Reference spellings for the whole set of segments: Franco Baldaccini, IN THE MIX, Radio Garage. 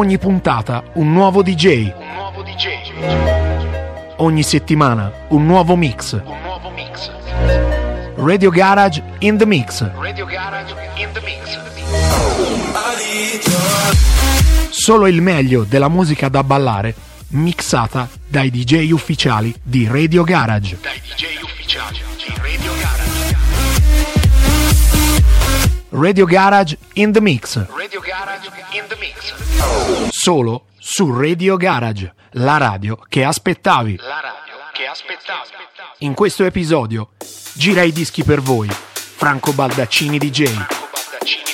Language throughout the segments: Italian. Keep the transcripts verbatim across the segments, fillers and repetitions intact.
ogni puntata un nuovo D J. Un nuovo D J. Ogni settimana un nuovo mix. Un nuovo mix. Radio Garage in the mix. Radio Garage in the mix. Solo il meglio della musica da ballare mixata dai D J ufficiali di Radio Garage. Dai D J ufficiali di Radio Garage. Radio Garage in the mix. Radio Garage in the mix. Solo su Radio Garage, la radio che aspettavi. La radio che aspettavi. In questo episodio gira i dischi per voi. Franco Baldaccini D J. Franco Baldaccini D J.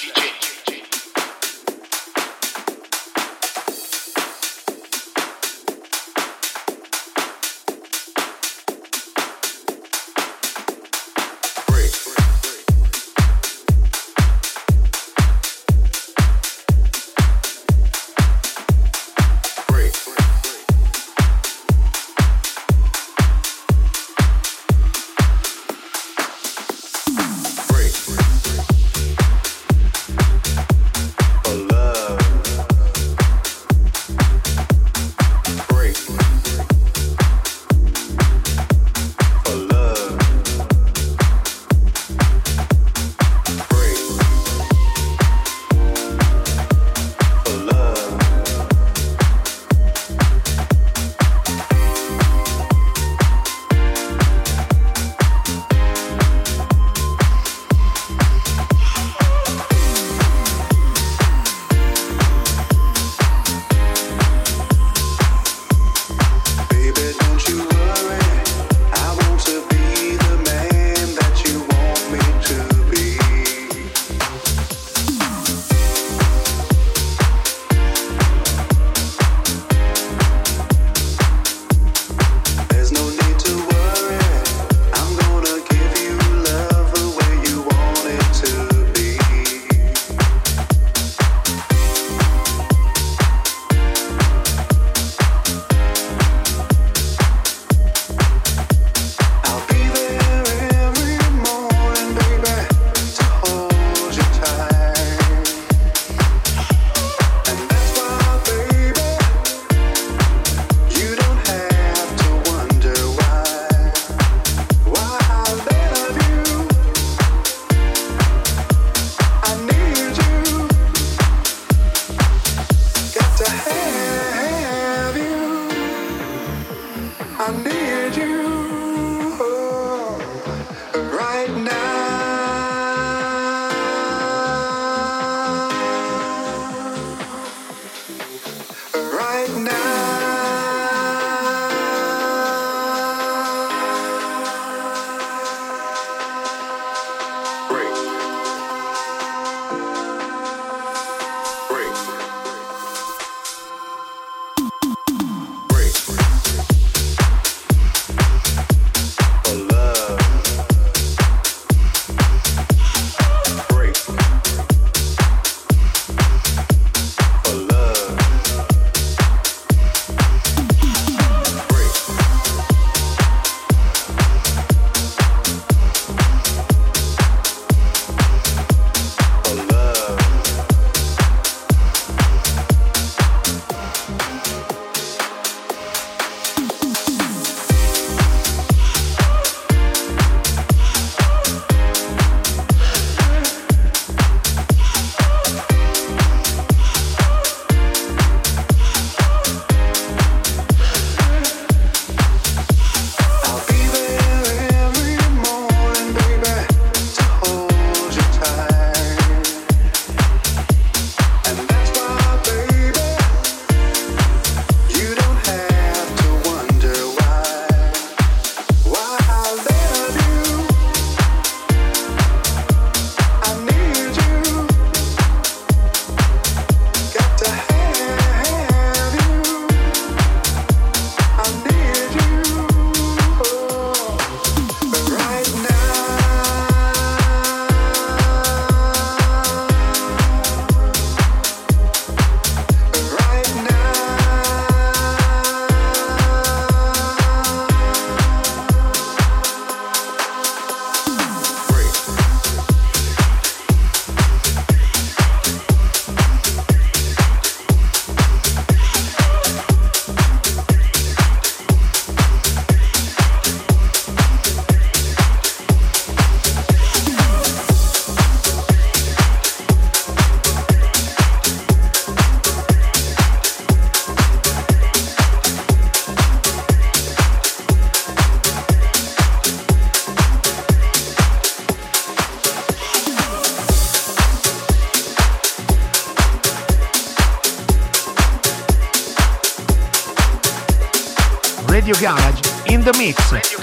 Radio Garage in the mix.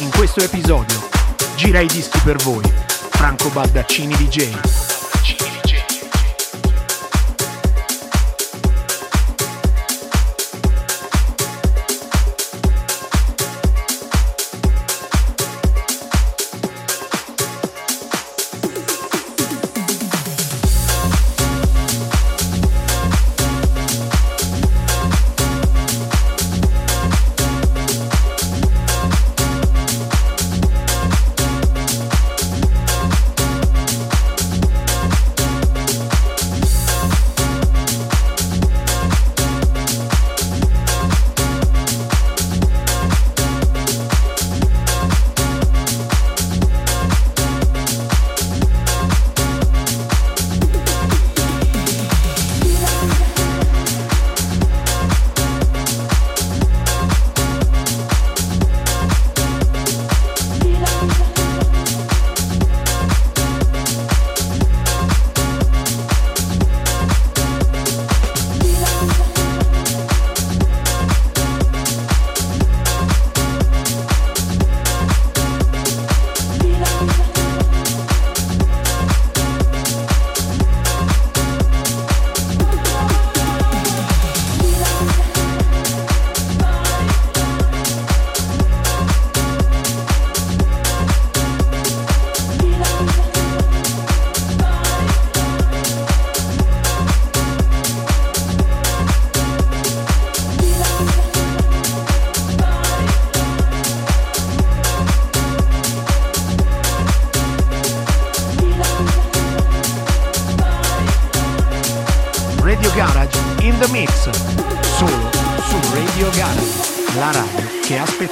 In questo episodio gira i dischi per voi Franco Baldaccini D J.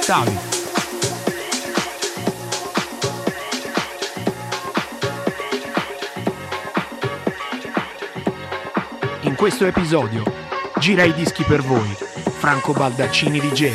Ciao. In questo episodio gira i dischi per voi Franco Baldaccini D J.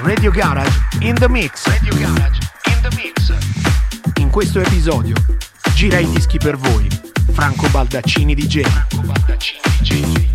Radio Garage in the mix. Radio Garage in the mix. In questo episodio gira i dischi per voi Franco Baldaccini di jay. Franco Baldaccini di jay.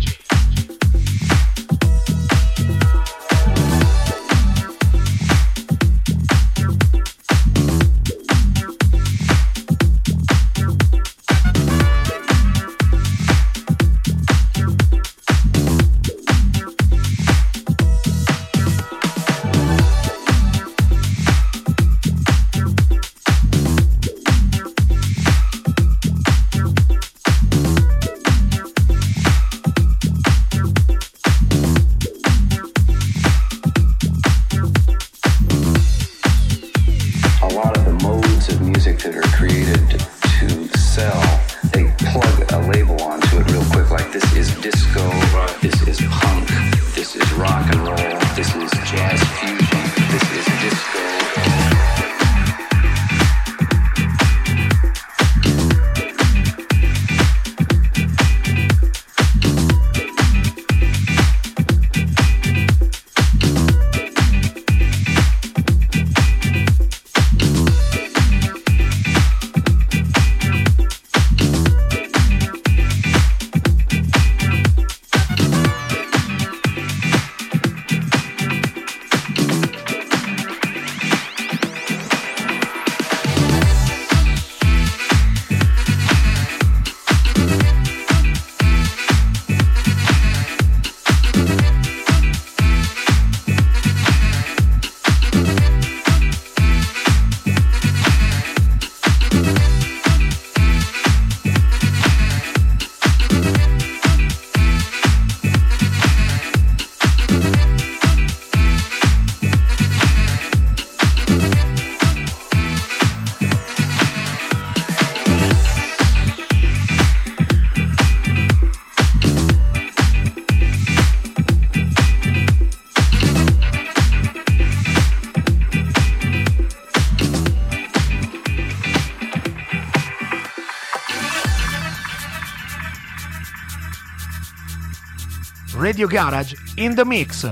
Radio Garage in the mix,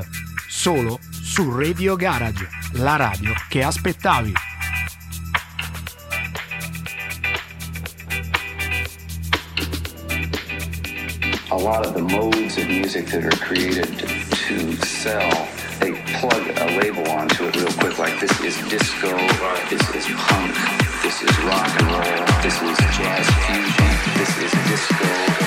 solo su Radio Garage, la radio che aspettavi. A lot of the modes of music that are created to sell, they plug a label onto it real quick, like this is disco, this is punk, this is rock and roll, this is jazz fusion, this is disco.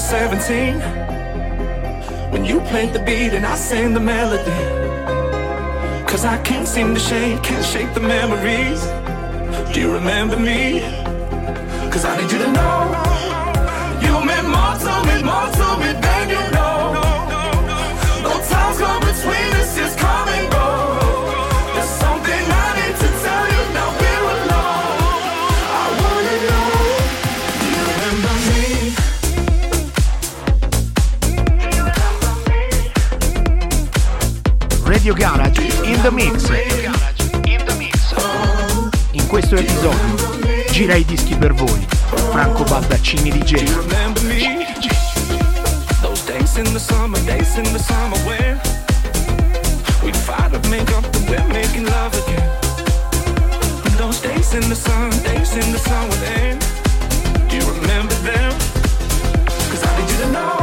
September seventeenth, when you played the beat and I sang the melody. Cause I can't seem to shake, can't shake the memories. Do you remember me? Cause I need you to know you meant more to me, more to me than you know. No time's gone between us, just come and go. There's something I need to tell you, now we're alone. I wanna know, do you remember me? Radio Garage in the mix. In the mix. In questo episodio gira i dischi per voi. Franco Baldaccini D J. Those days in the summer, days in the summer when we'd fight to make up and we're making love again. Those days in the sun, days in the sun would end. Do you remember them? Cause I need you to know.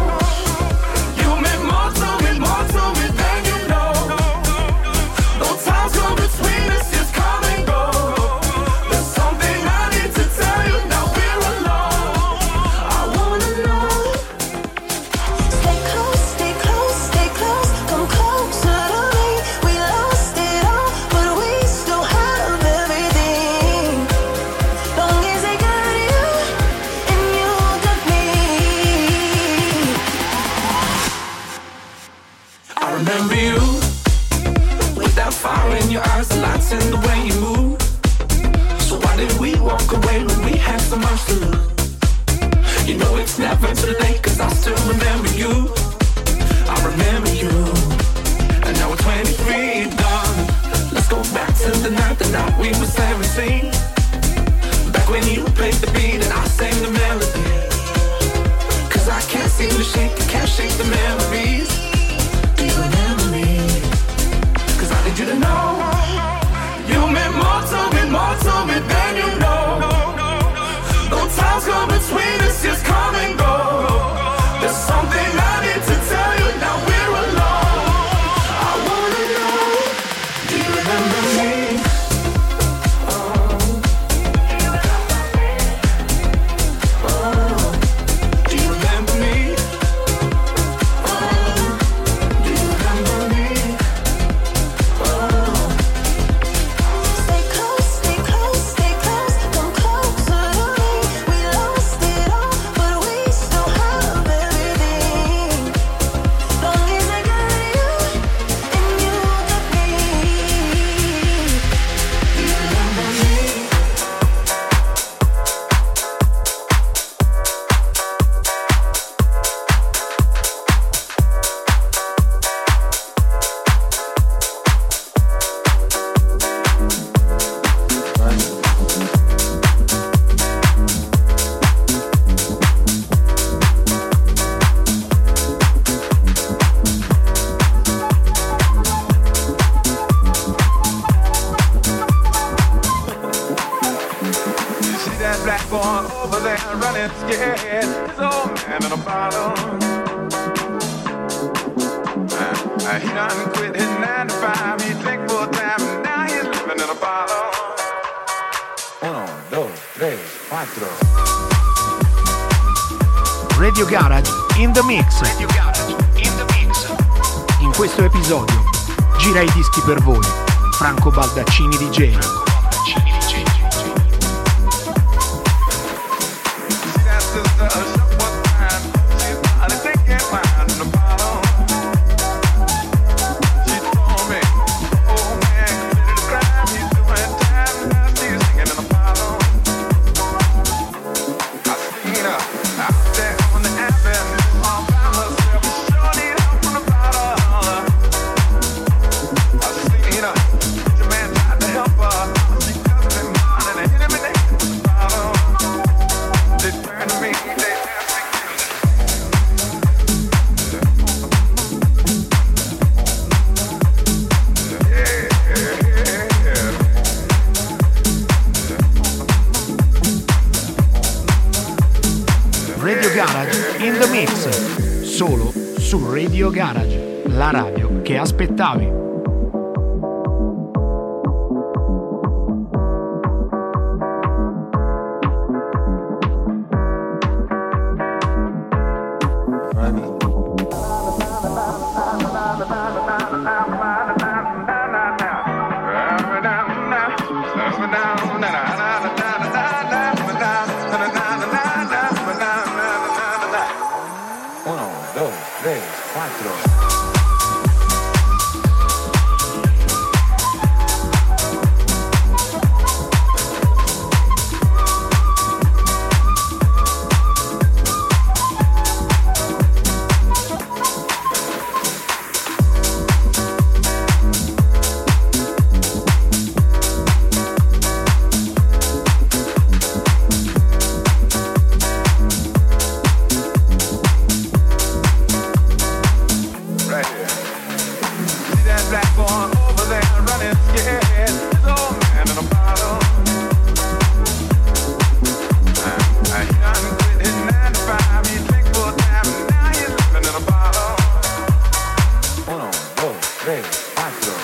tre, quattro.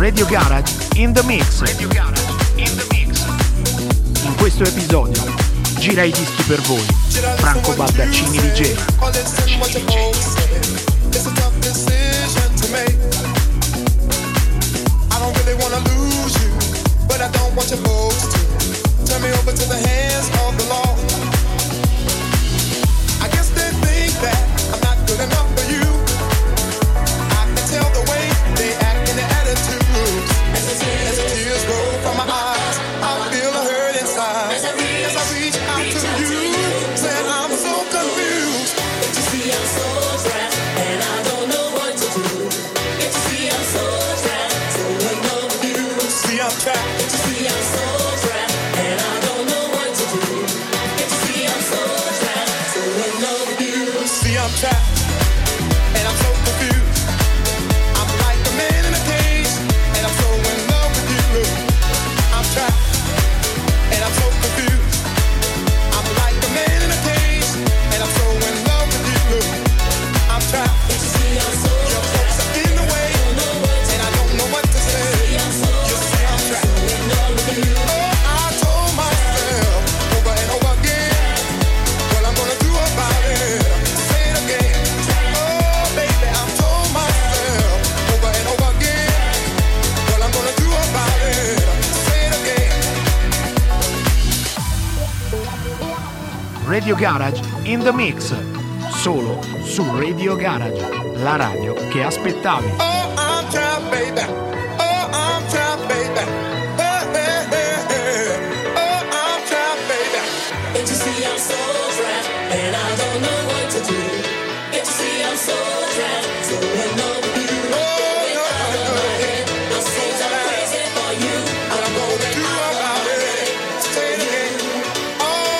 Radio Garage in the mix. Radio Garage in the mix. In questo episodio gira i dischi per voi Franco Baldaccini di jay. As the tears roll from my eyes, I feel a hurt inside. As I reach, as I reach out reach to out you, you. Said I'm so confused. Can't you see I'm so trapped and I don't know what to do? Can't you see I'm so trapped, so in love with you? See I'm trapped. Can't you see I'm so trapped and I don't know what to do? Can't you see I'm so trapped, so in love with you? See I'm trapped and I'm so confused. And I'm so confused. I'm like a man in a cage, and I'm so in love with you. I'm trapped. Can't you see I'm so trapped? Your folks are in the way, and I don't know what to say. You say I'm trapped. Oh, I told myself over and over again, what I'm gonna do about it? Say it again. Oh, baby, I told myself over and over again, what I'm gonna do about it? Radio Garage in the mix, solo su Radio Garage, la radio che aspettavi. Oh, I'm trapped, baby. Oh, I'm trapped, baby. Oh, hey, hey, hey. Oh, I'm trapped, baby. Can't you see I'm so trapped and I don't know what to do? Can't you see I'm so trapped, so in love with you? Oh, no, no, no. I'm so crazy for you. What I'm gonna do about it? Say it again. All right.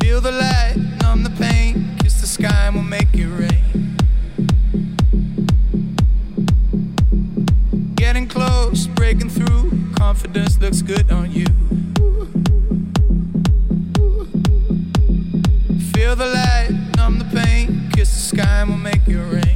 Feel the light, numb the pain. Kiss the sky and we'll make it rain. Getting close, breaking through. Confidence looks good on you. Feel the light, numb the pain. Kiss the sky and we'll make it rain.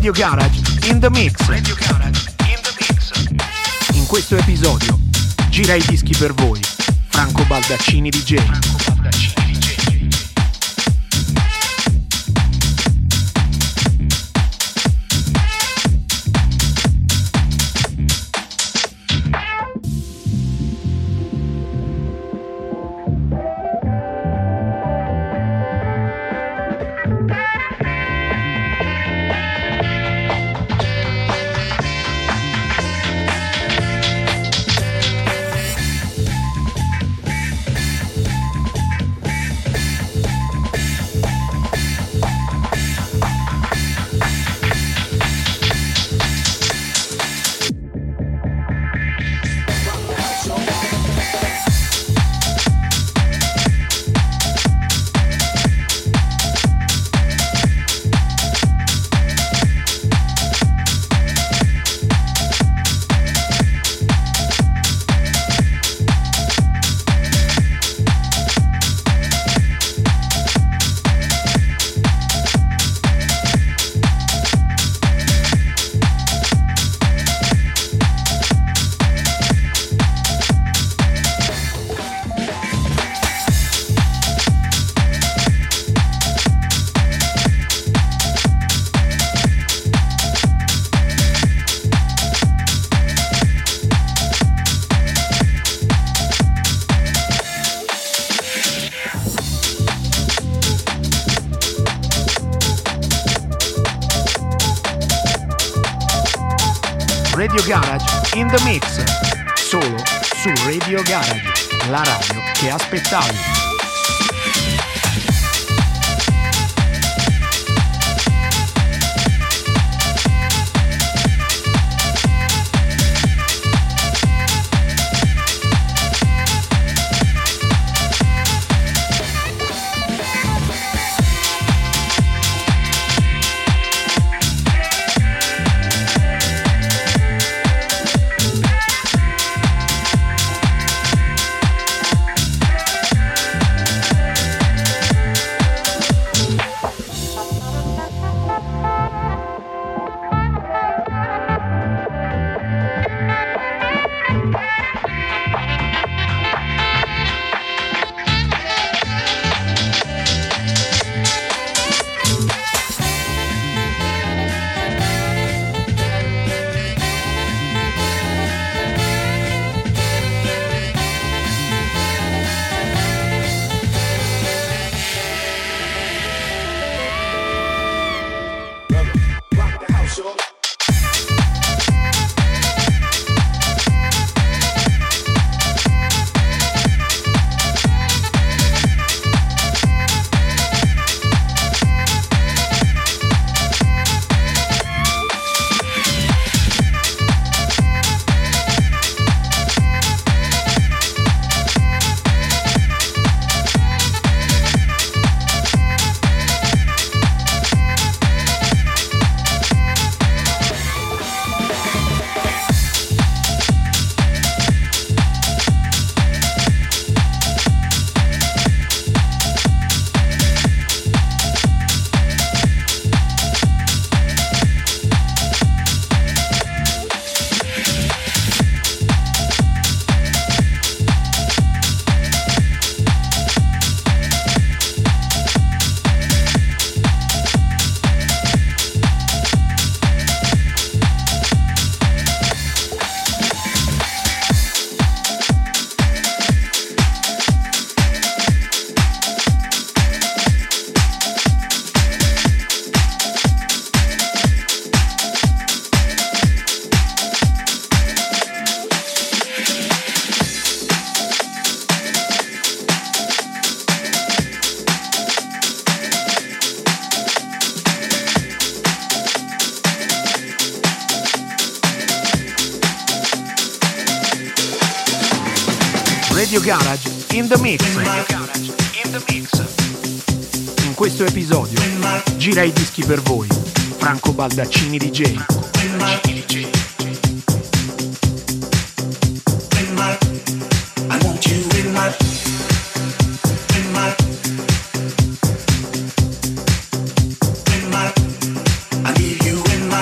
Radio Garage in the mix. Radio Garage in the mix. In questo episodio gira i dischi per voi Franco Baldaccini di jay. Franco Baldaccini. Radio Garage in the mix, solo su Radio Garage, la radio che aspettavi. Radio Garage in the mix. Radio Garage in the mix. In questo episodio gira i dischi per voi Franco Baldaccini di jay. Baldaccini di jay. I want you in my in my in my I need you in my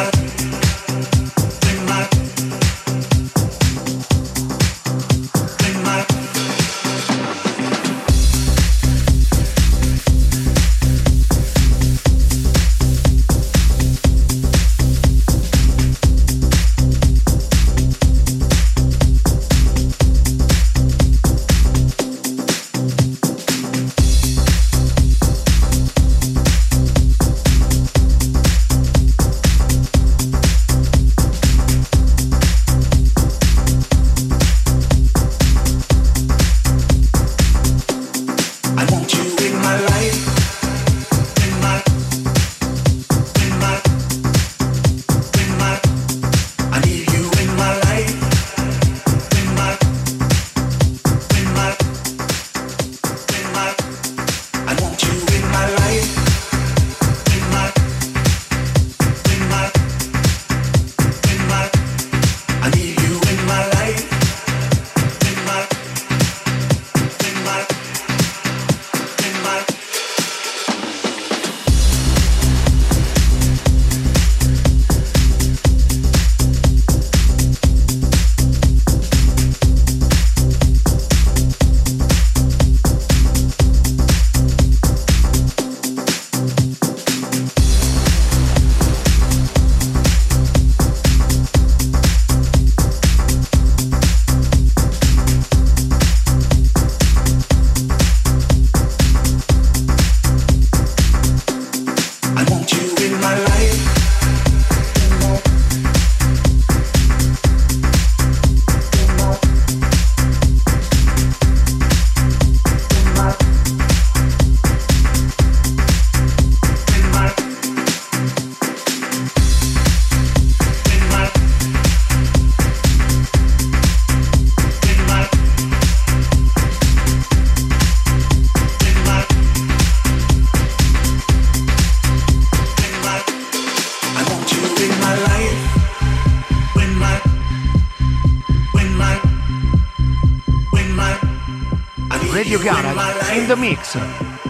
Garage in the mix,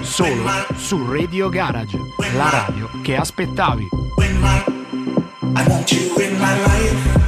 solo su Radio Garage, la radio che aspettavi. I want you in my life.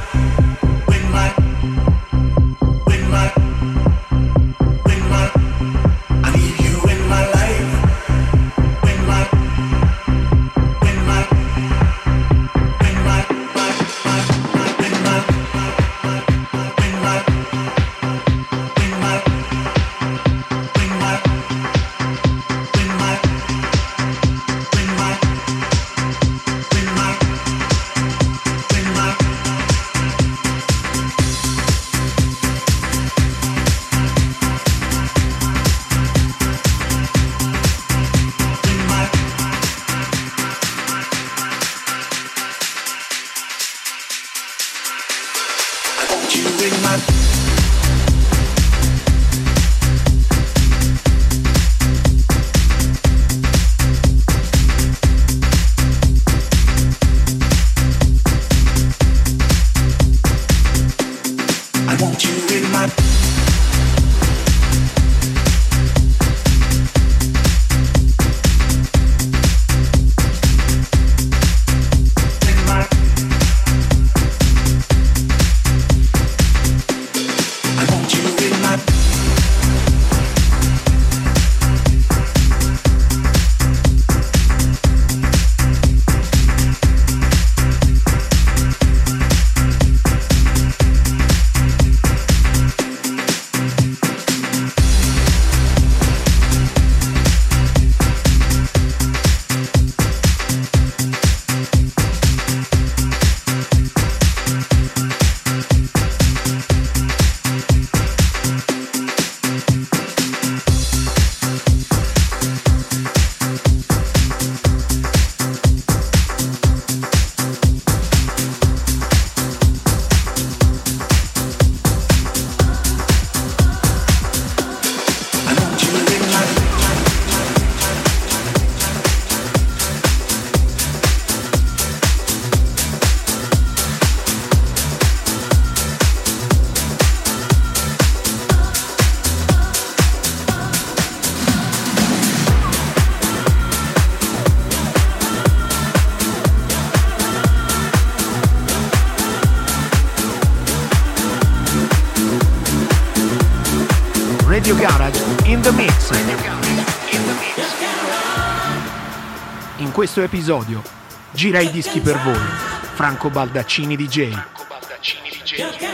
In questo episodio gira i dischi per voi, Franco Baldaccini D J. Franco Baldaccini D J.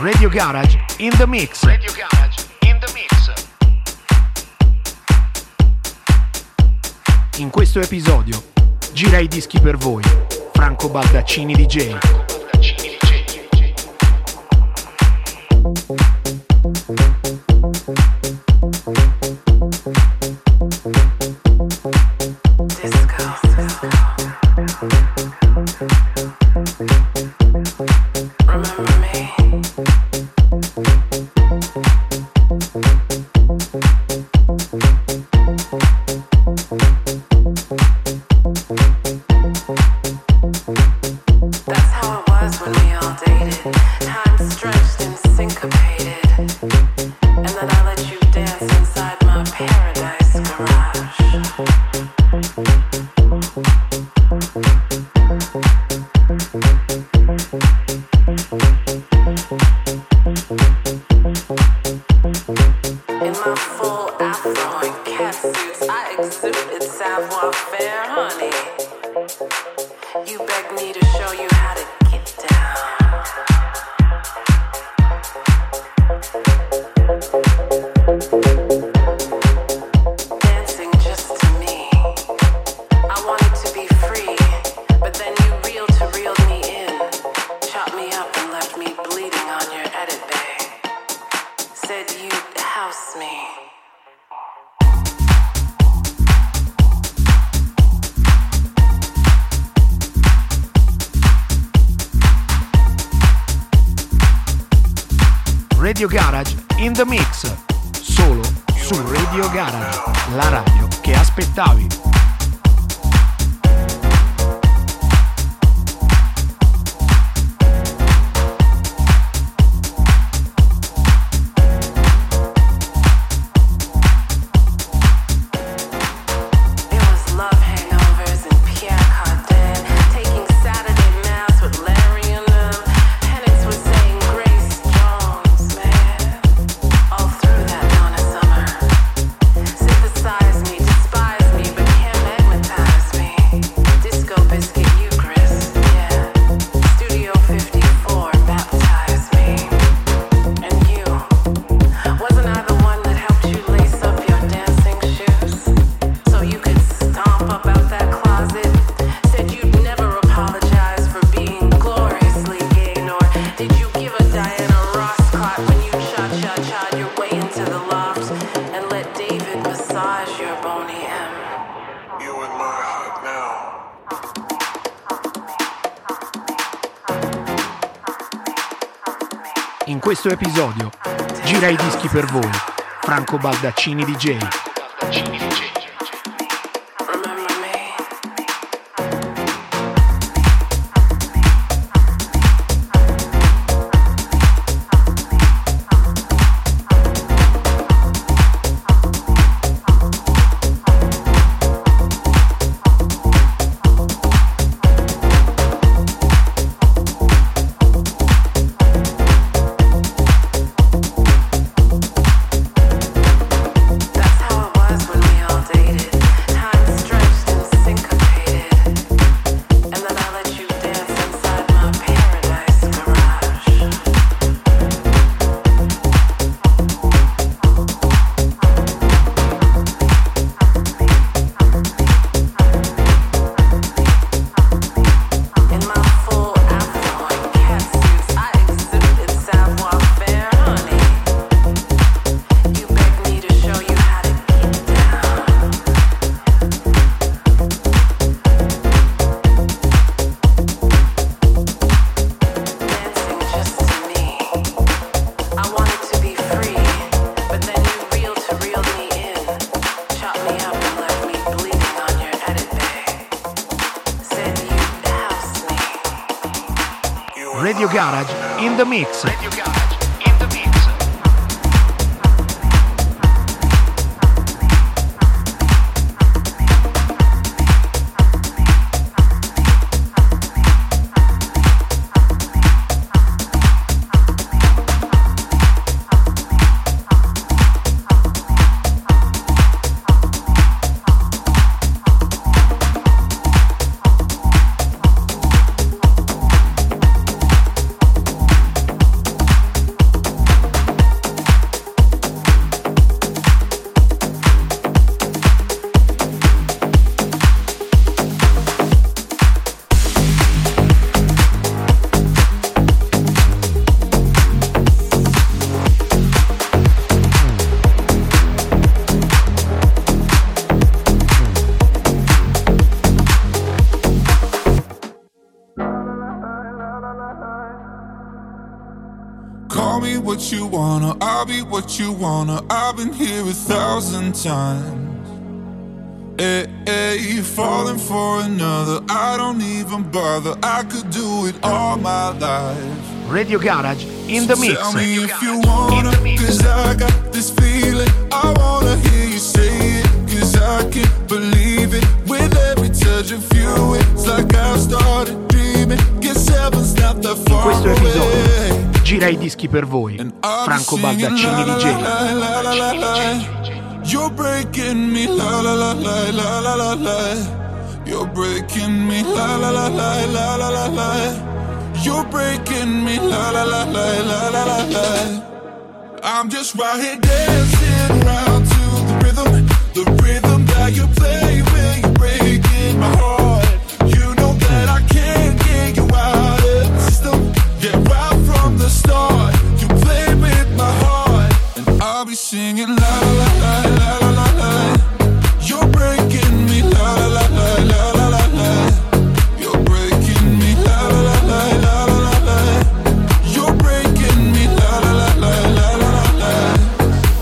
Radio Garage in the mix. Radio Garage in the mix. In questo episodio gira i dischi per voi Franco Baldaccini D J. Radio Garage in the mix, solo su Radio Garage, la radio che aspettavi. In questo episodio gira i dischi per voi Franco Baldaccini D J. Radio Garage in the mix. Radio Garage in the mix. Call me what you wanna, I'll be what you wanna. I've been here a thousand times. Hey, hey, you falling for another, I don't even bother. I could do it all my life. Radio Garage, in the mix. Tell me if you wanna, cause I got this feeling. I wanna hear you say it, cause I can't believe it. With every touch of you, it's like I've started dreaming. Guess heaven's not that far away. Gira i dischi per voi, Franco Baldaccini di You're breaking me, la la la la la la la. You're breaking me, la la la la la la la. You're breaking me, la la la la la la la. I'm just right here dancing around to the rhythm, the rhythm that you play when you're breaking my heart. You know that I can't get you out of the system. Yeah, right from the start, you play with my heart, and I'll be singing la la la la la la la. You're breaking me, la la la la la la la. You're breaking me, la la la la la la. You're breaking me, la la la la la la.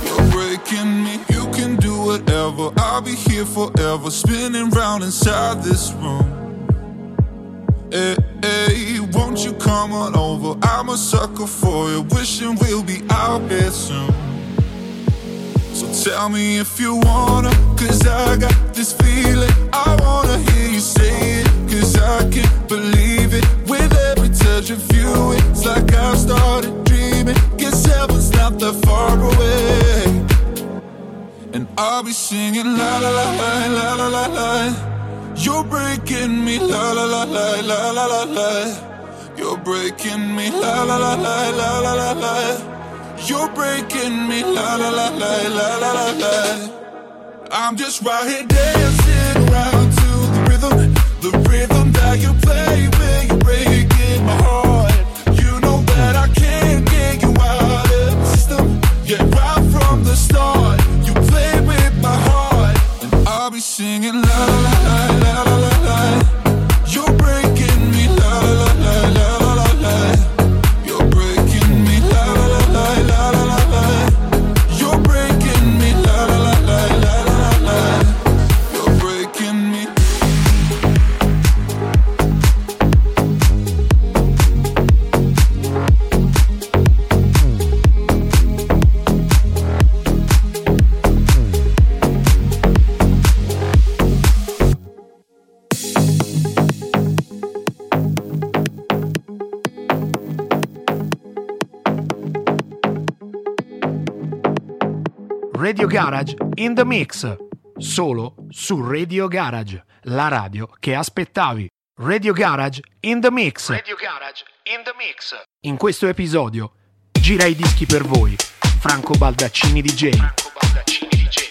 You're breaking me. You can do whatever. I'll be here forever, spinning round inside this room. Hey, hey, won't you come on over? I'm a sucker for you, wishing we'll be out there soon. So tell me if you wanna, cause I got this feeling. I wanna hear you say it, cause I can't believe it. With every touch of you, it's like I've started dreaming. Guess heaven's not that far away, and I'll be singing la la la la la la la la. You're breaking me, la la la la la la la la. You're breaking me, la la la la la la la la. You're breaking me, la la la la la la la la. I'm just right here dancing around to the rhythm, the rhythm that you play when you're breaking my heart. You know that I can't get you out of the system. Yeah, right from the start, you play with my heart, and I'll be singing la la la. Radio Garage in the mix, solo su Radio Garage, la radio che aspettavi. Radio Garage in the mix. Radio Garage in the mix. In questo episodio gira i dischi per voi, Franco Baldaccini di jay. Franco Baldaccini di jay.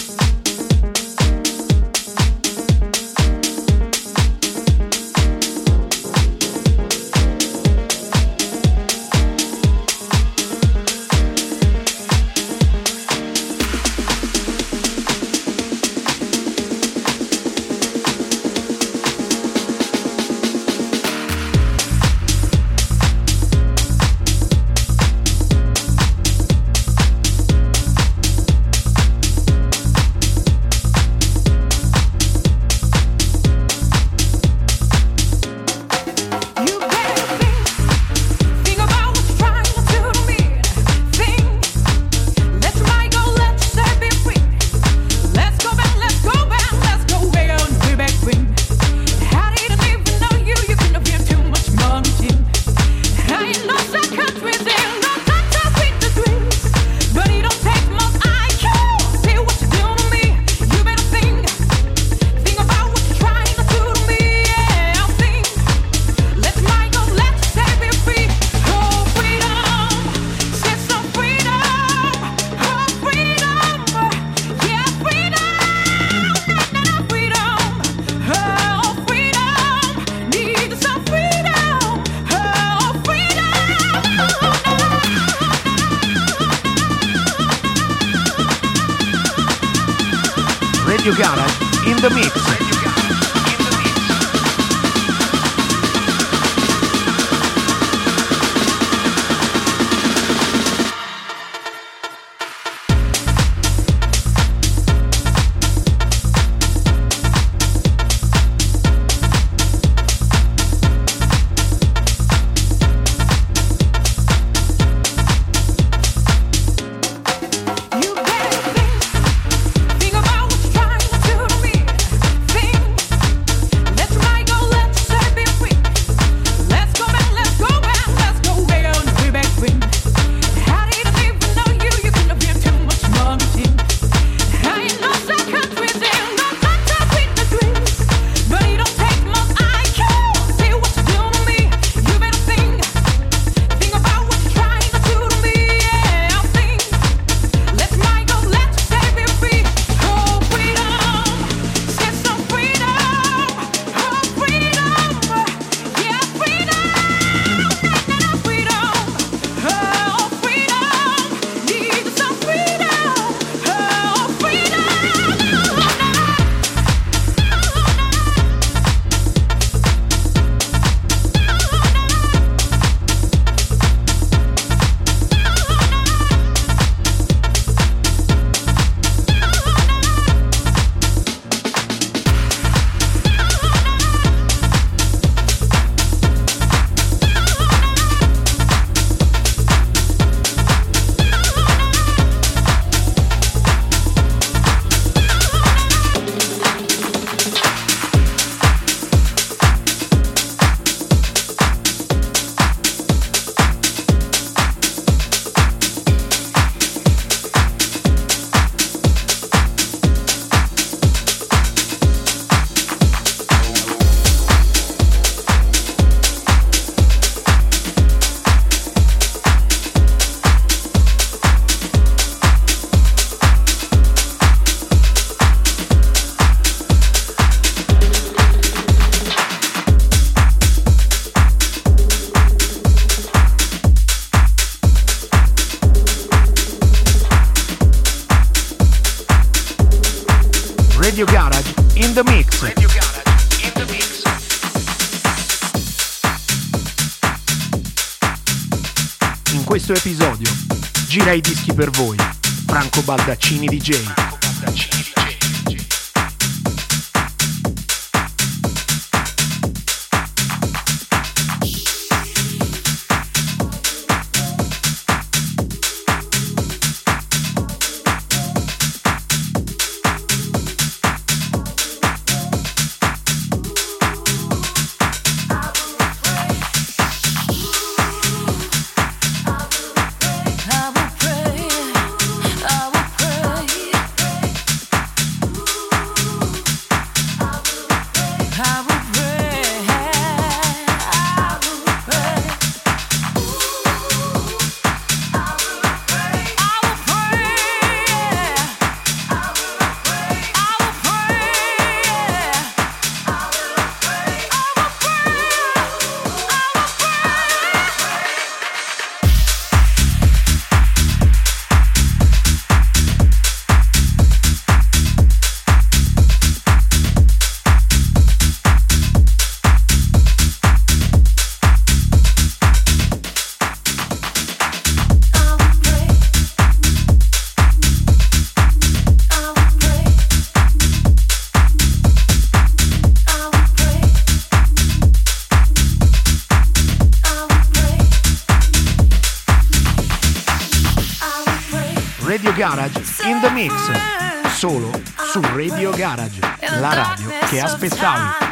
Radio Garage in the mix. Episodio gira i dischi per voi, Franco Baldaccini D J. Franco Baldaccini. Garage in the mix, solo su Radio Garage, la radio che aspettavi.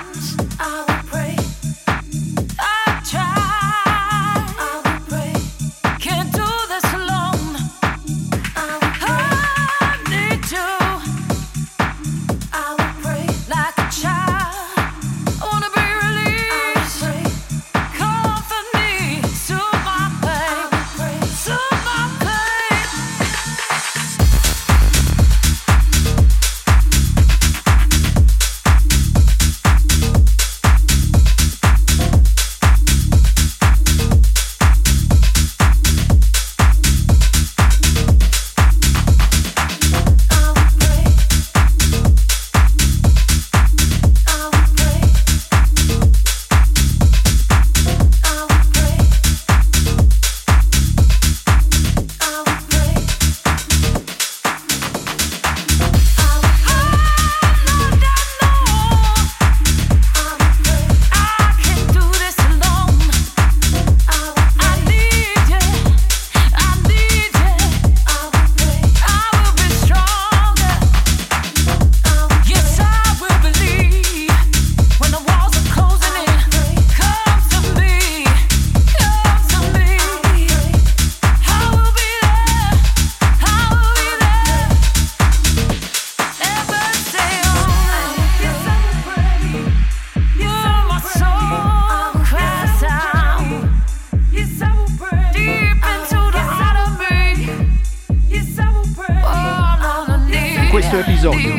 episodio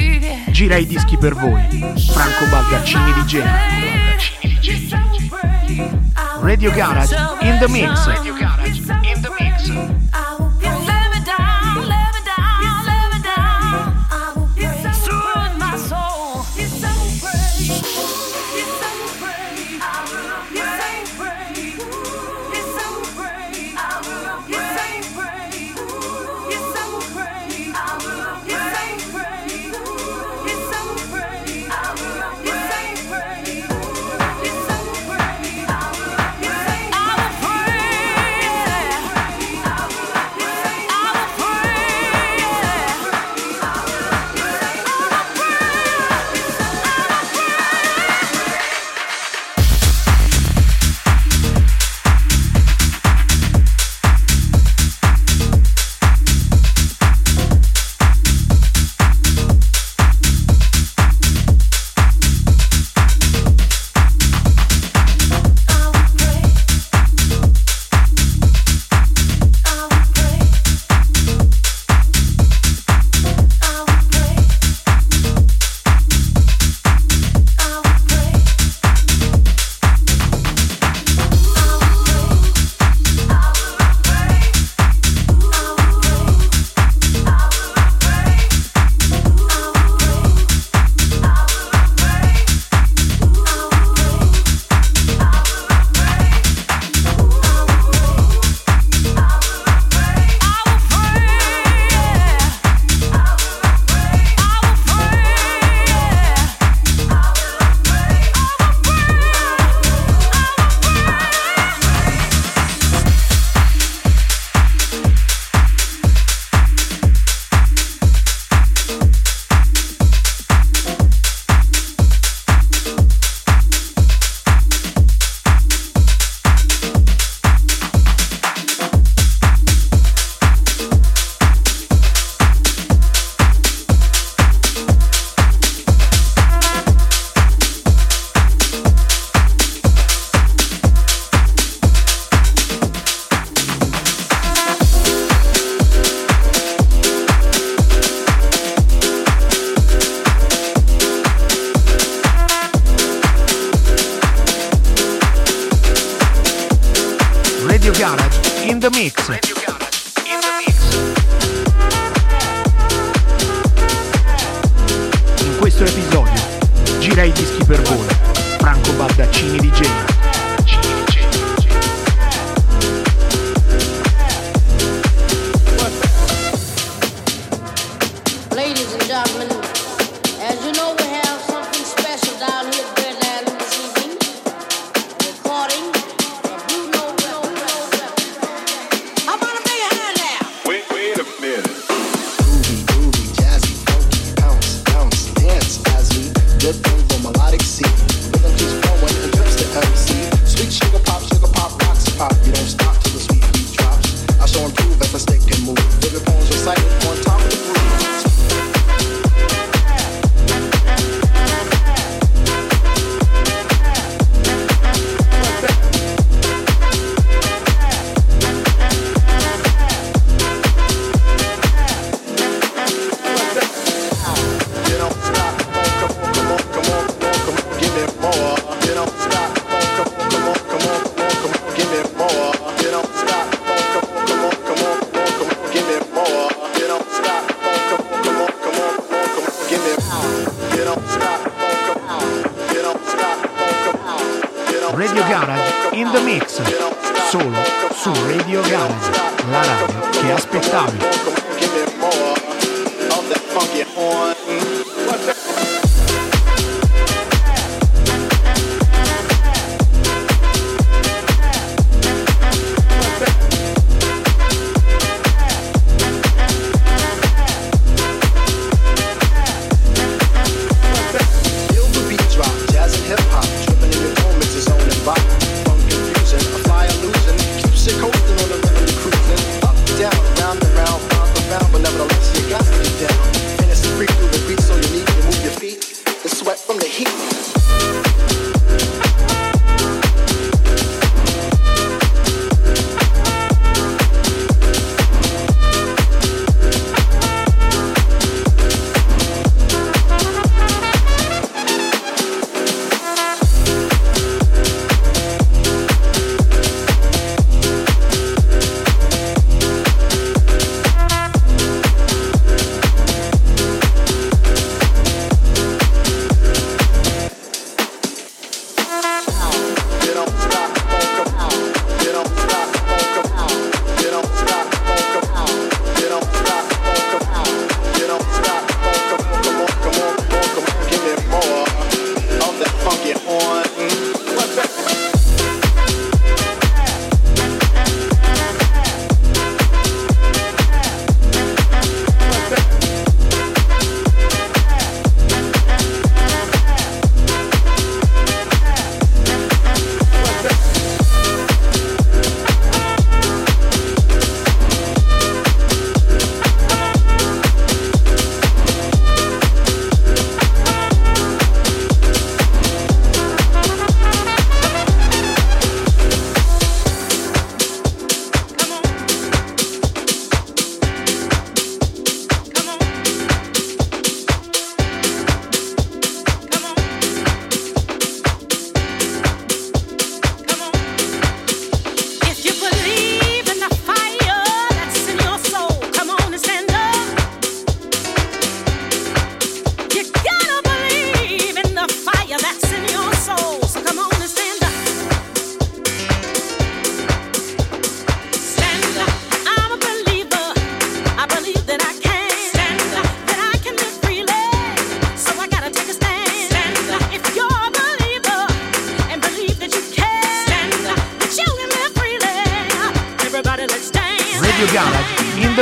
gira i dischi per voi, Franco Baldaccini di Genova. Radio Garage in the mix. Radio Garage in the mix.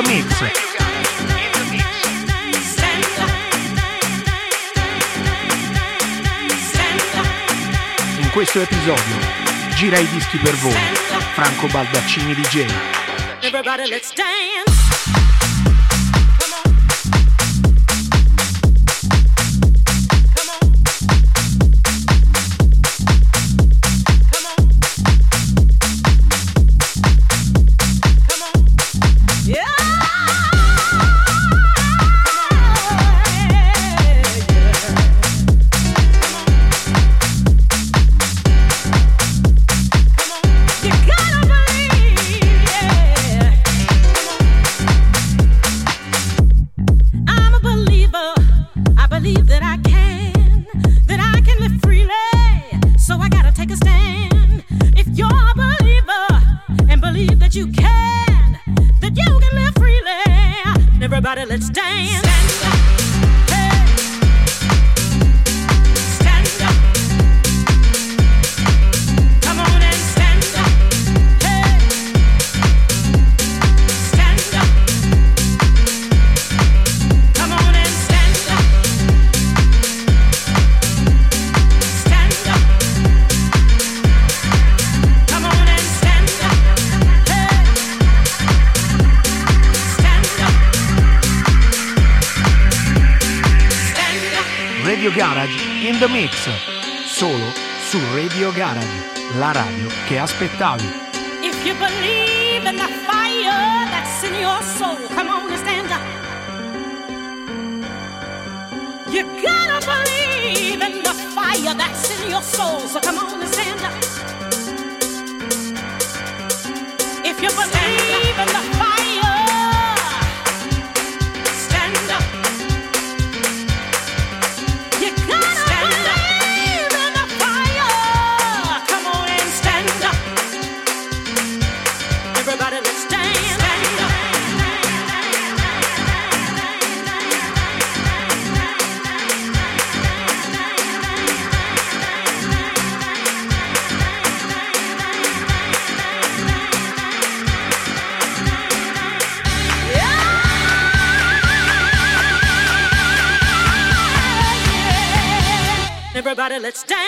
the Mix. In questo episodio gira i dischi per voi, Franco Baldaccini D J. Everybody let's dance. In the Mix, solo su Radio Garage, la radio che aspettavi. If you believe in the fire that's in your soul, come on and stand up. You gotta believe in the fire that's in your soul, so come on and stand up. If you believe in the fire. Everybody, let's dance.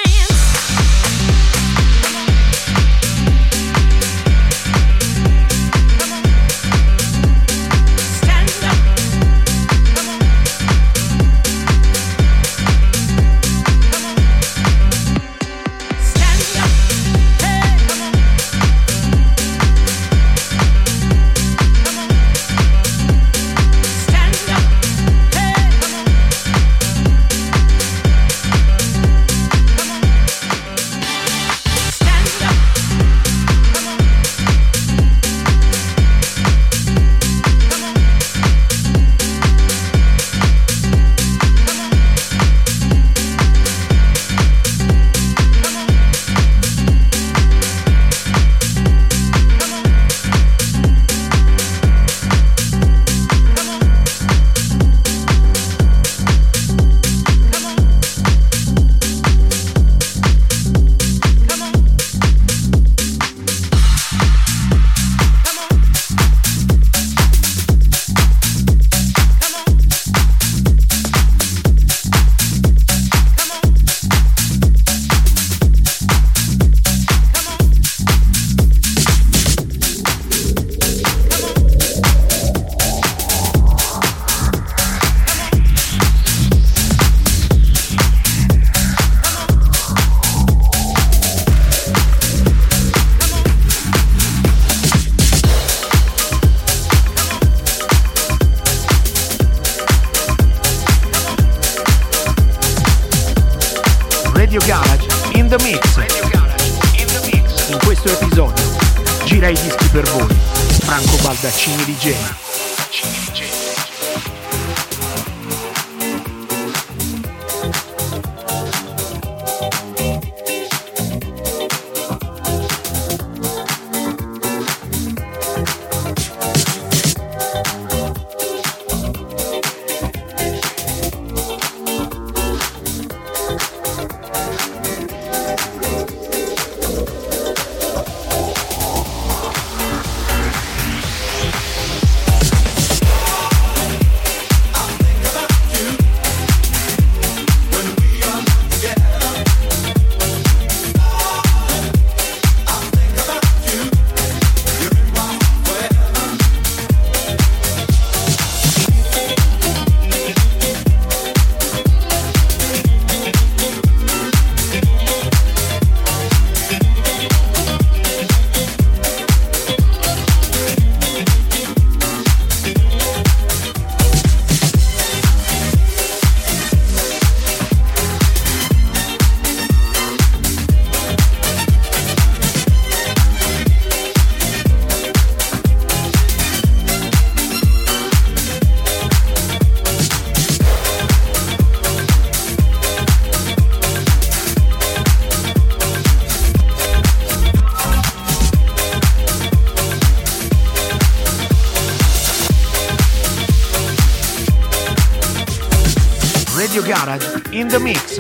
Garage in the Mix,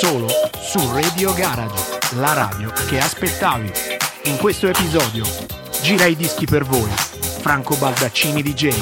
solo su Radio Garage, la radio che aspettavi. In questo episodio gira i dischi per voi, Franco Baldaccini di jay.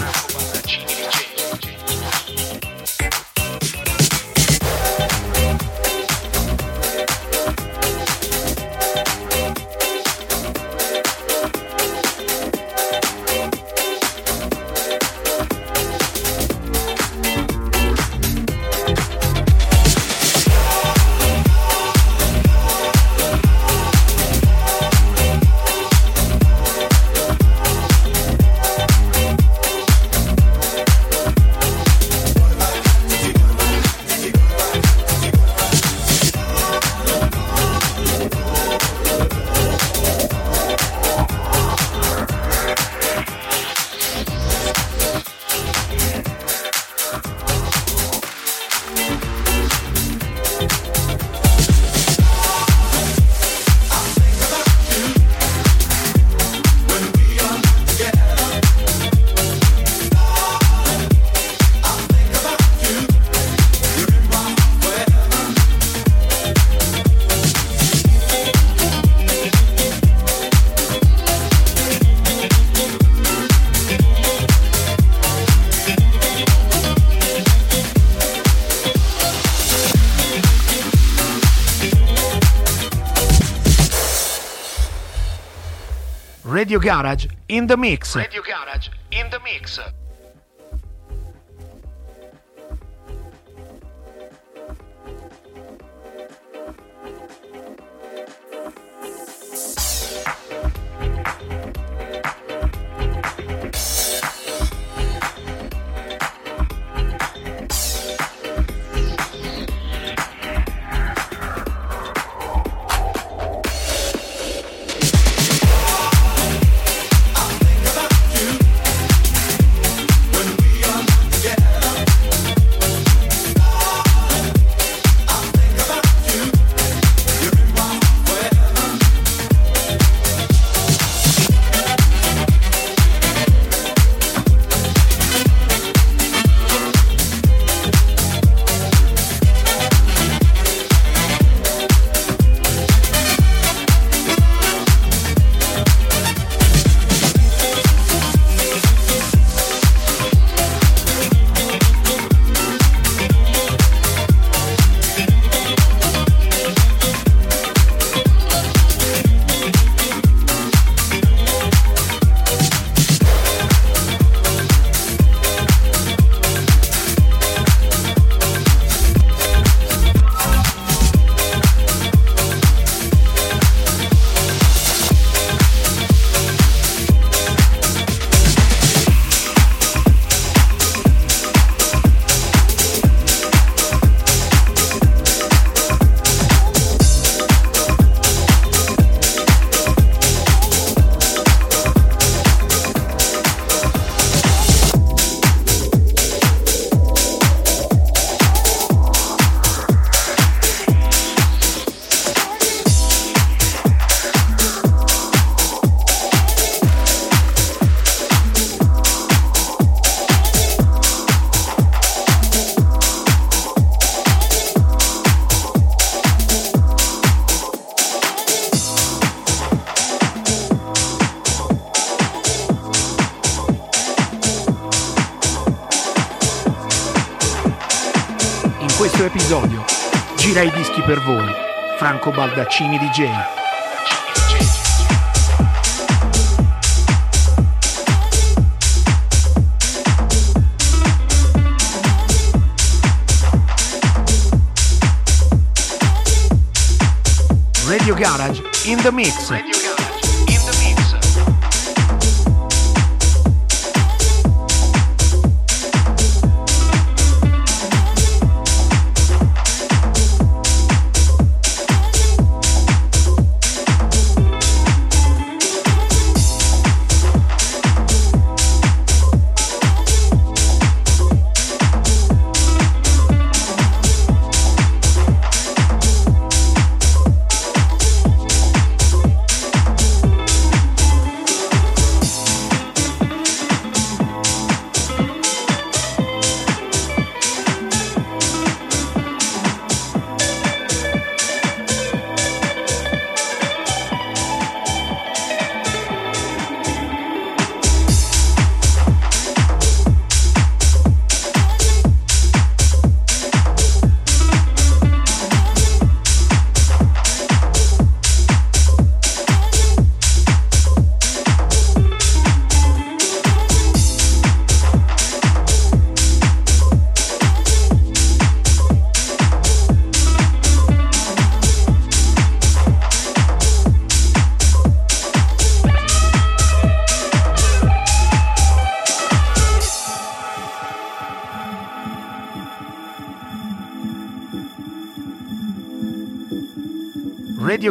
Radio Garage in the Mix. Radio Garage in the Mix. Questo episodio gira i dischi per voi, Franco Baldaccini di jay. Radio Garage in the Mix. Radio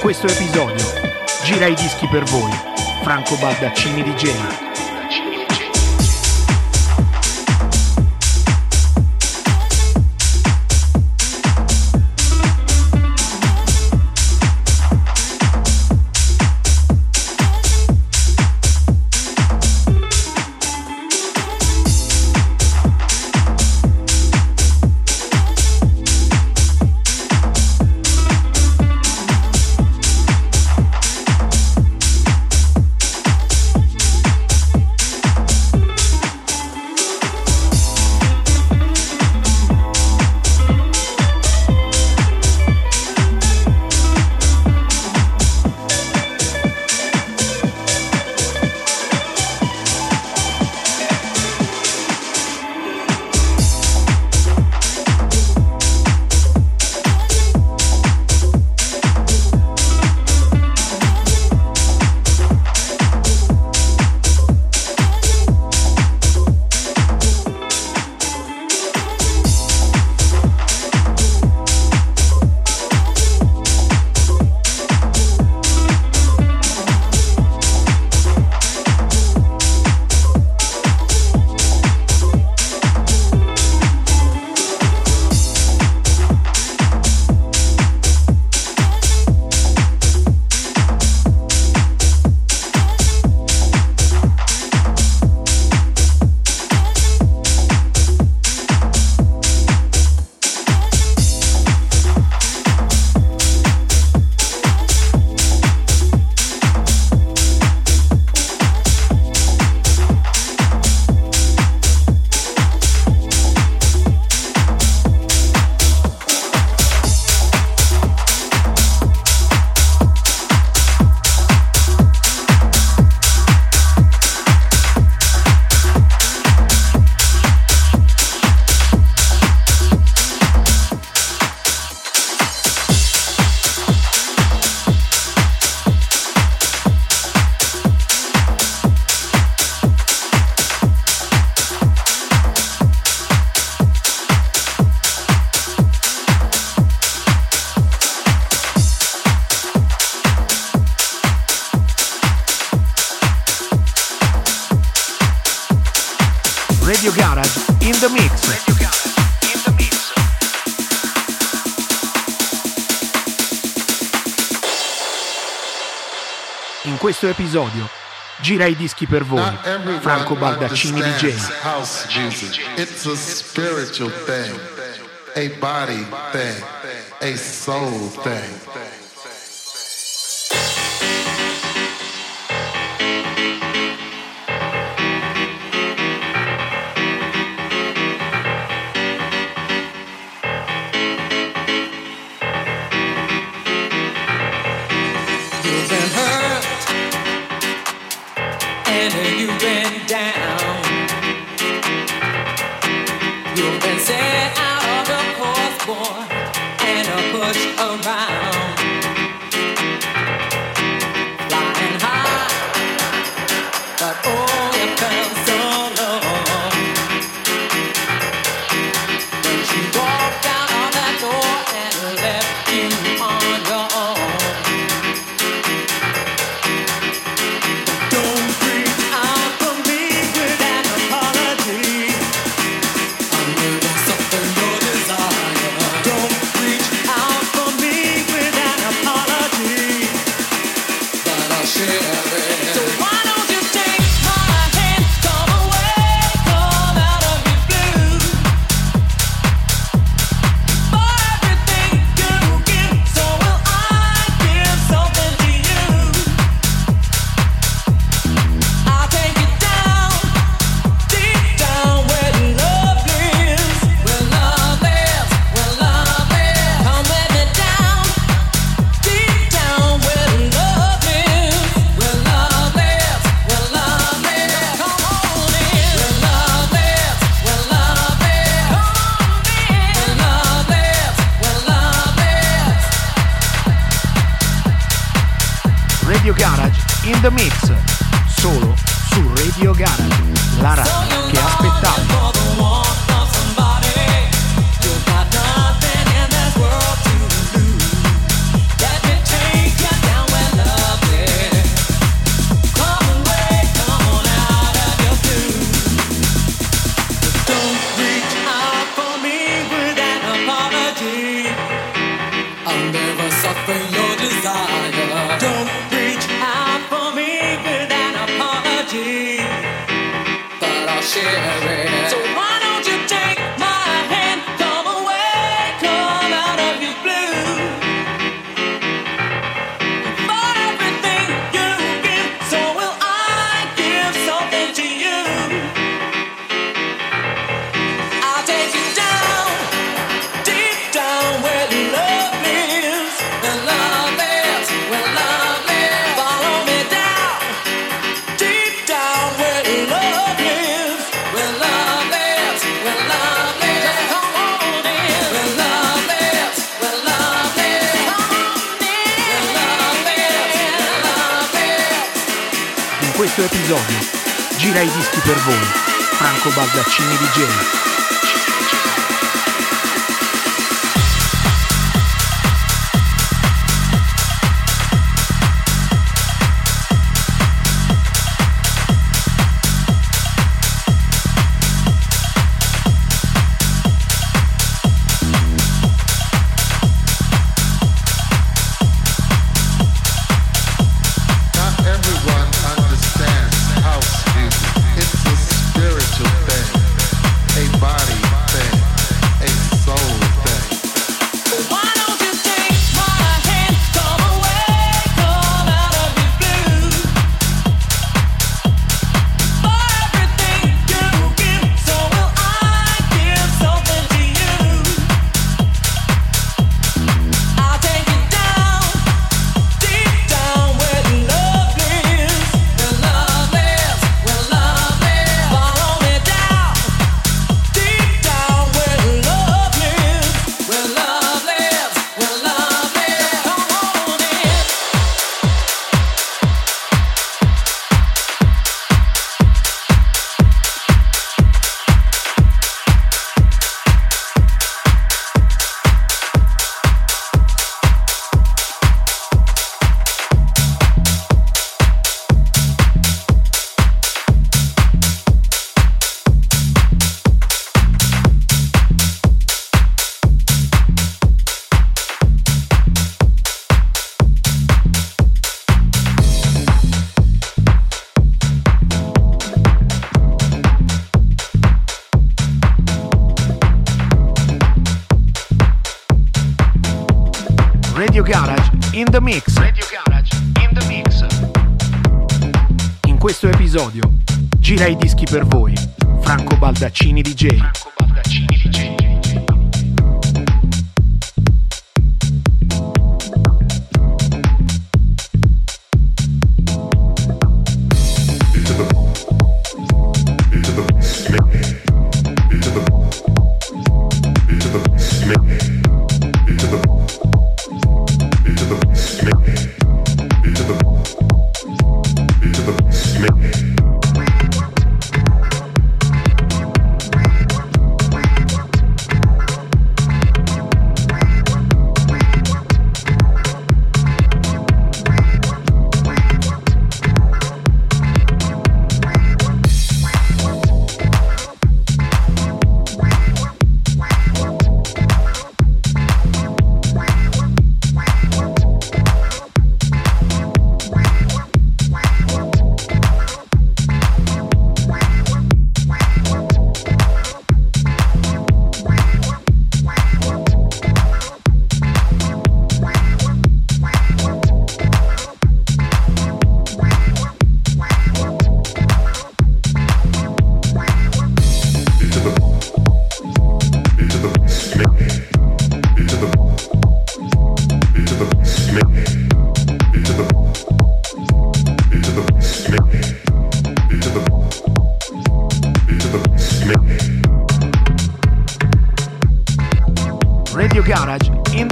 Questo episodio gira i dischi per voi, Franco Baldaccini di Genova. Radio Garage in the mix. Radio Garage in the mix. In questo episodio gira i dischi per voi, Franco Baldaccini di House music. It's a spiritual thing, a body thing, a soul thing. And you've been down, Gira i dischi per voi, Franco Baldaccini di jay. Radio Garage in the mix. Radio Garage in the mix. In questo episodio gira i dischi per voi, Franco Baldaccini di jay. Franco Baldaccini di jay.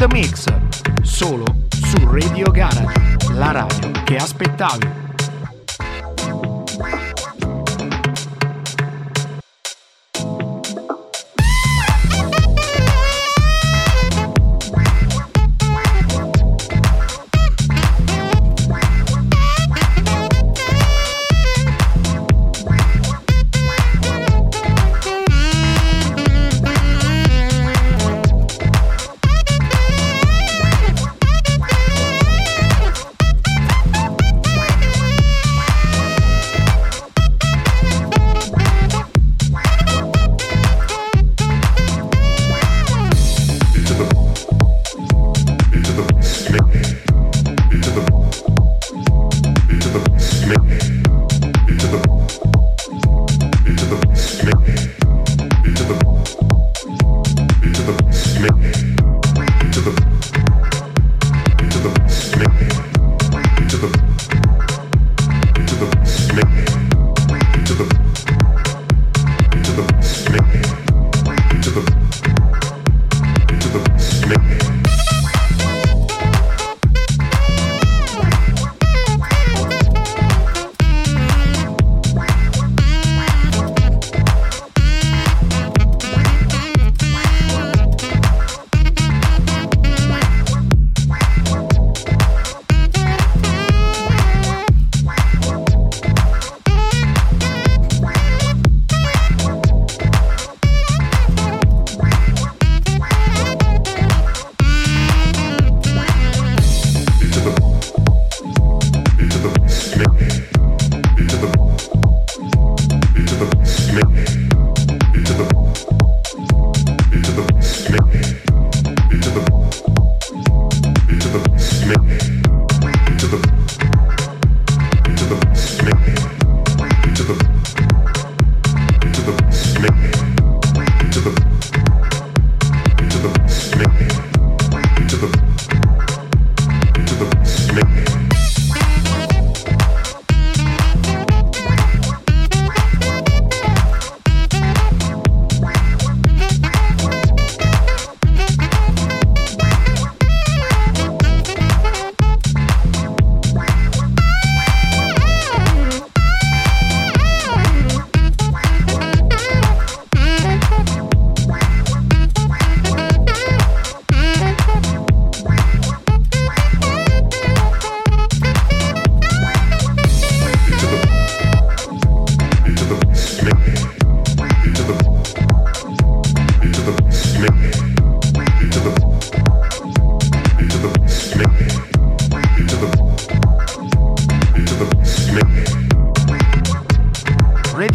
the Mix, solo su Radio Garage, la radio che aspettavi.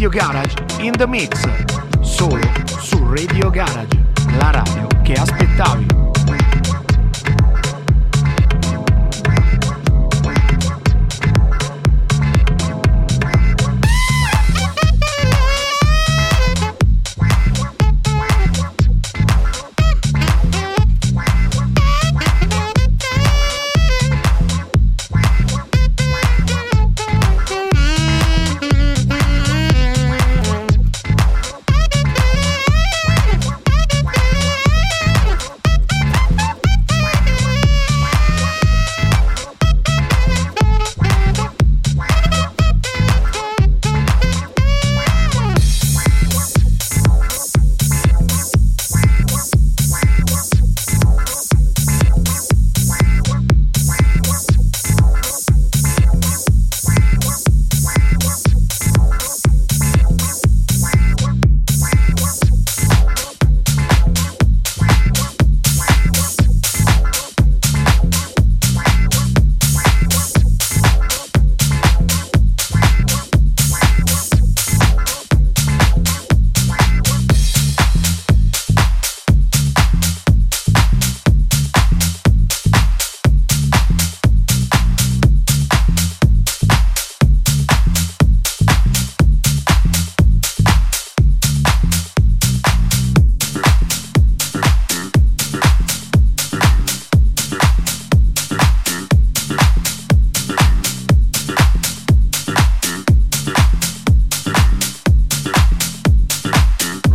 Garage in the Mix, solo su Radio Garage, la radio che aspettavi.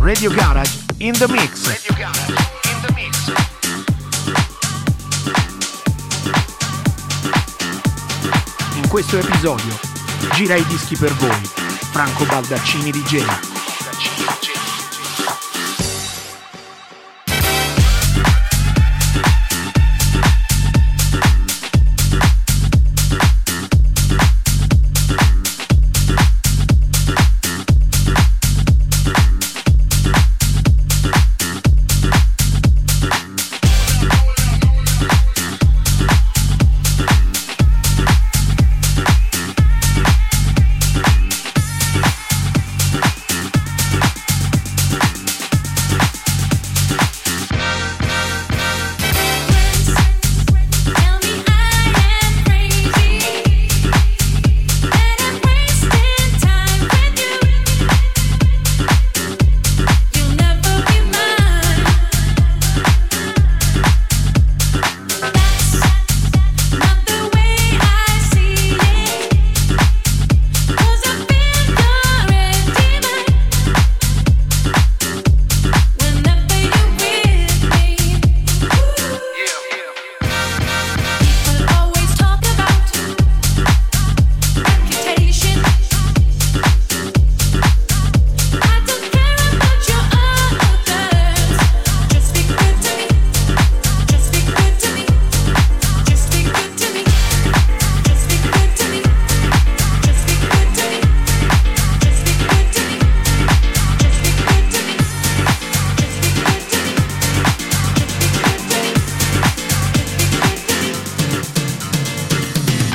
Radio Garage in the Mix. Radio Garage in the Mix. questo episodio gira i dischi per voi, Franco Baldaccini di jay.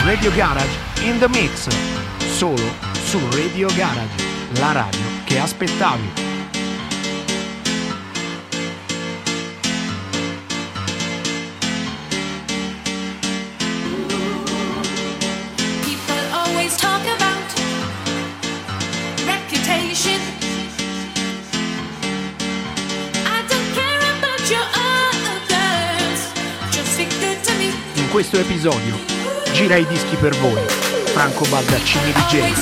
Radio Garage in the mix, solo su Radio Garage, la radio che aspettavi. In questo episodio gira i dischi per voi, Franco Baldaccini di jay.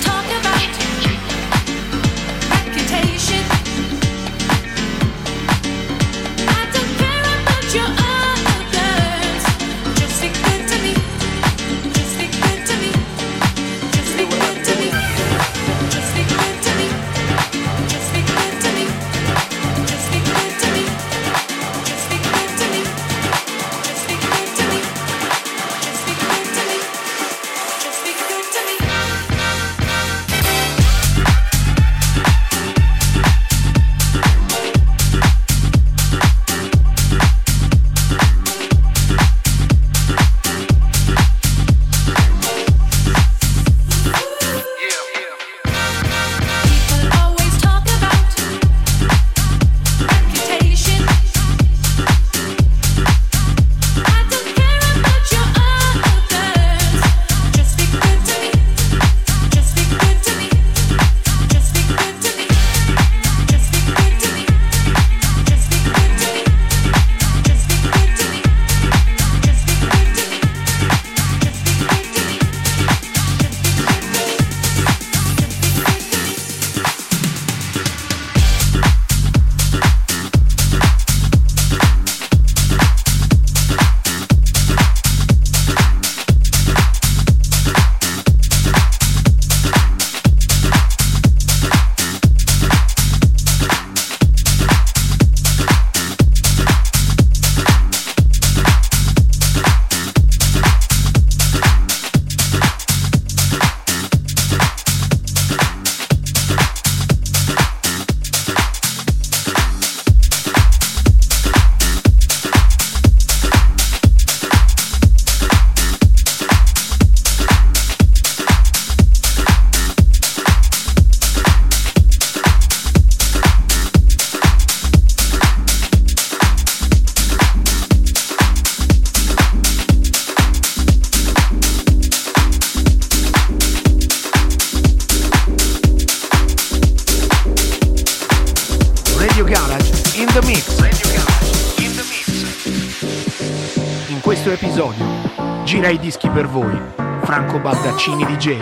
Gira i dischi per voi, Franco Baldaccini di jay.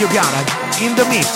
Radio Garage, in the mix.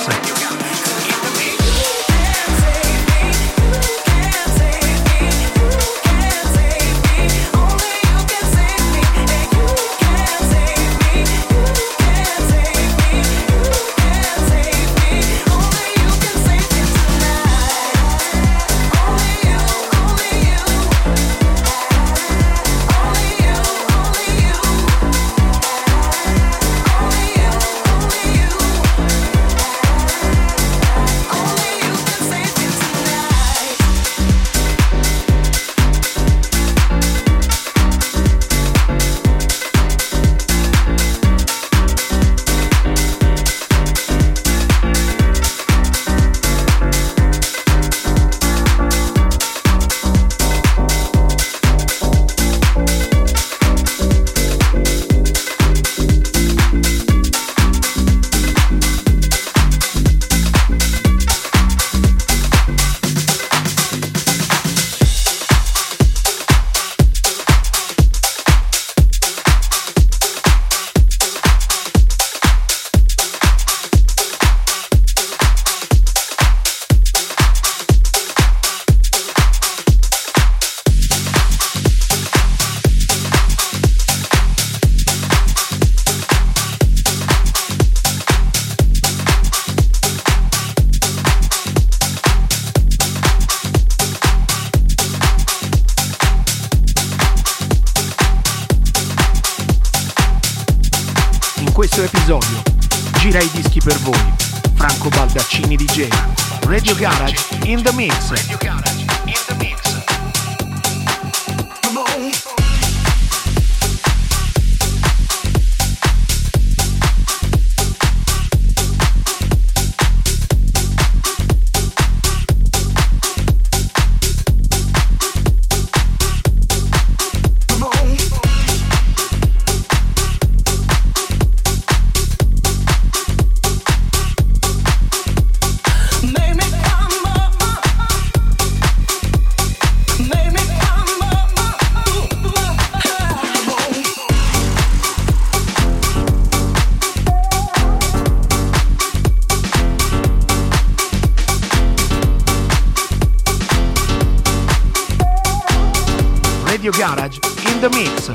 Episodio. Gira i dischi per voi. Franco Baldaccini D J. Radio Garage in the mix. Radio Garage in the mix. Radio Garage in the mix,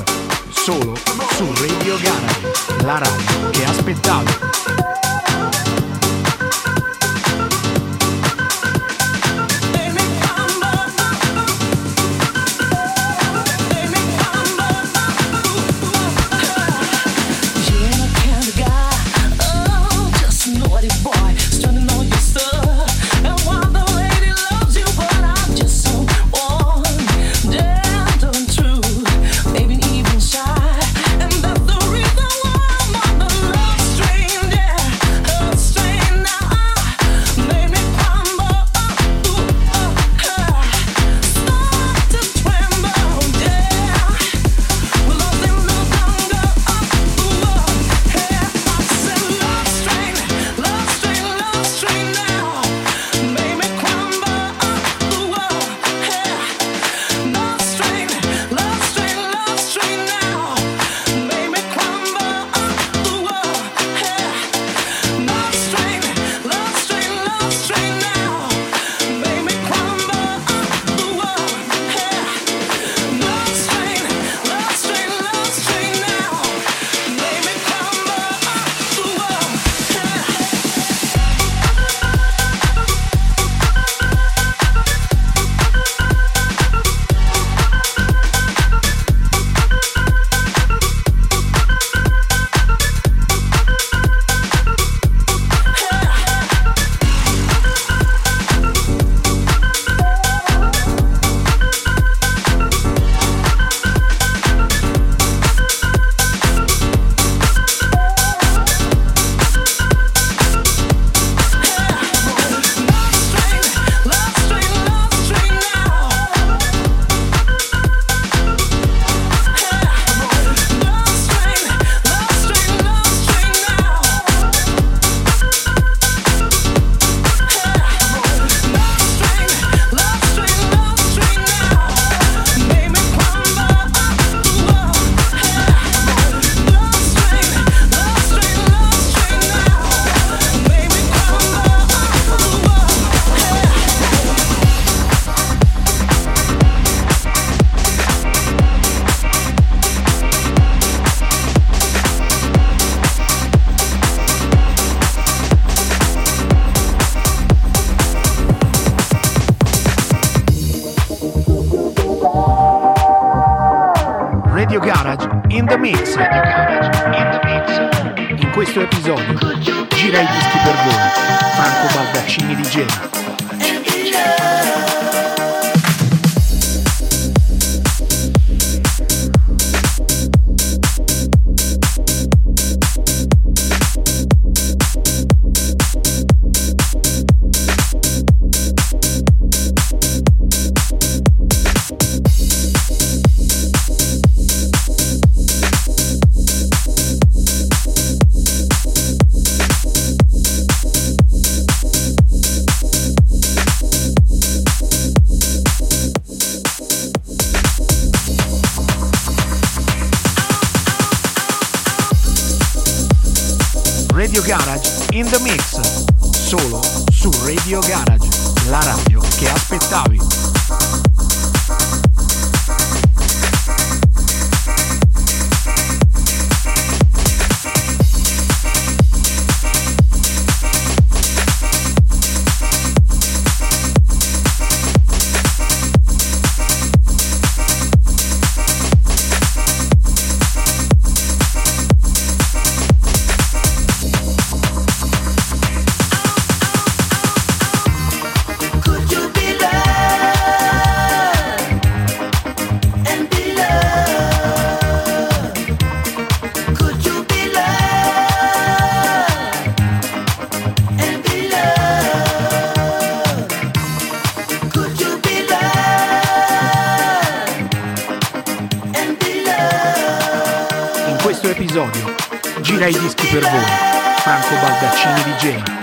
solo su Radio Garage, la radio che aspettavi. Radio Garage in the mix. Radio Garage in the mix. In questo episodio gira i dischi per voi Franco Baldaccini di Genova. Radio Garage in the mix, solo su Radio Garage, la radio che aspettavi. Questo episodio gira i dischi per voi Franco Baldaccini di Genova.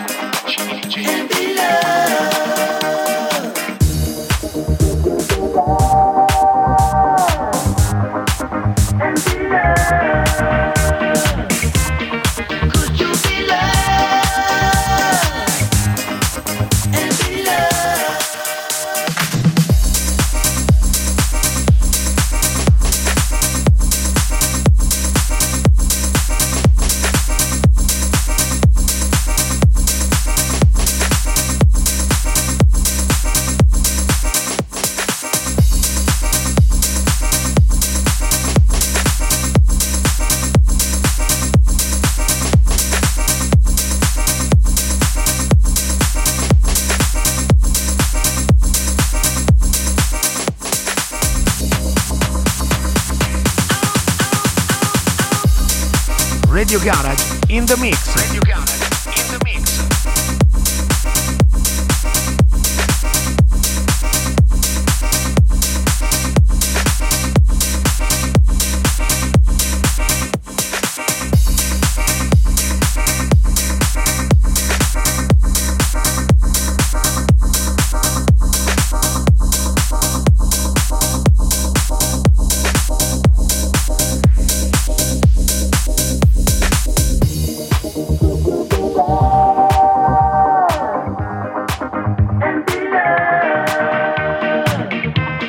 Radio Garage in the mix. Radio Garage in the mix.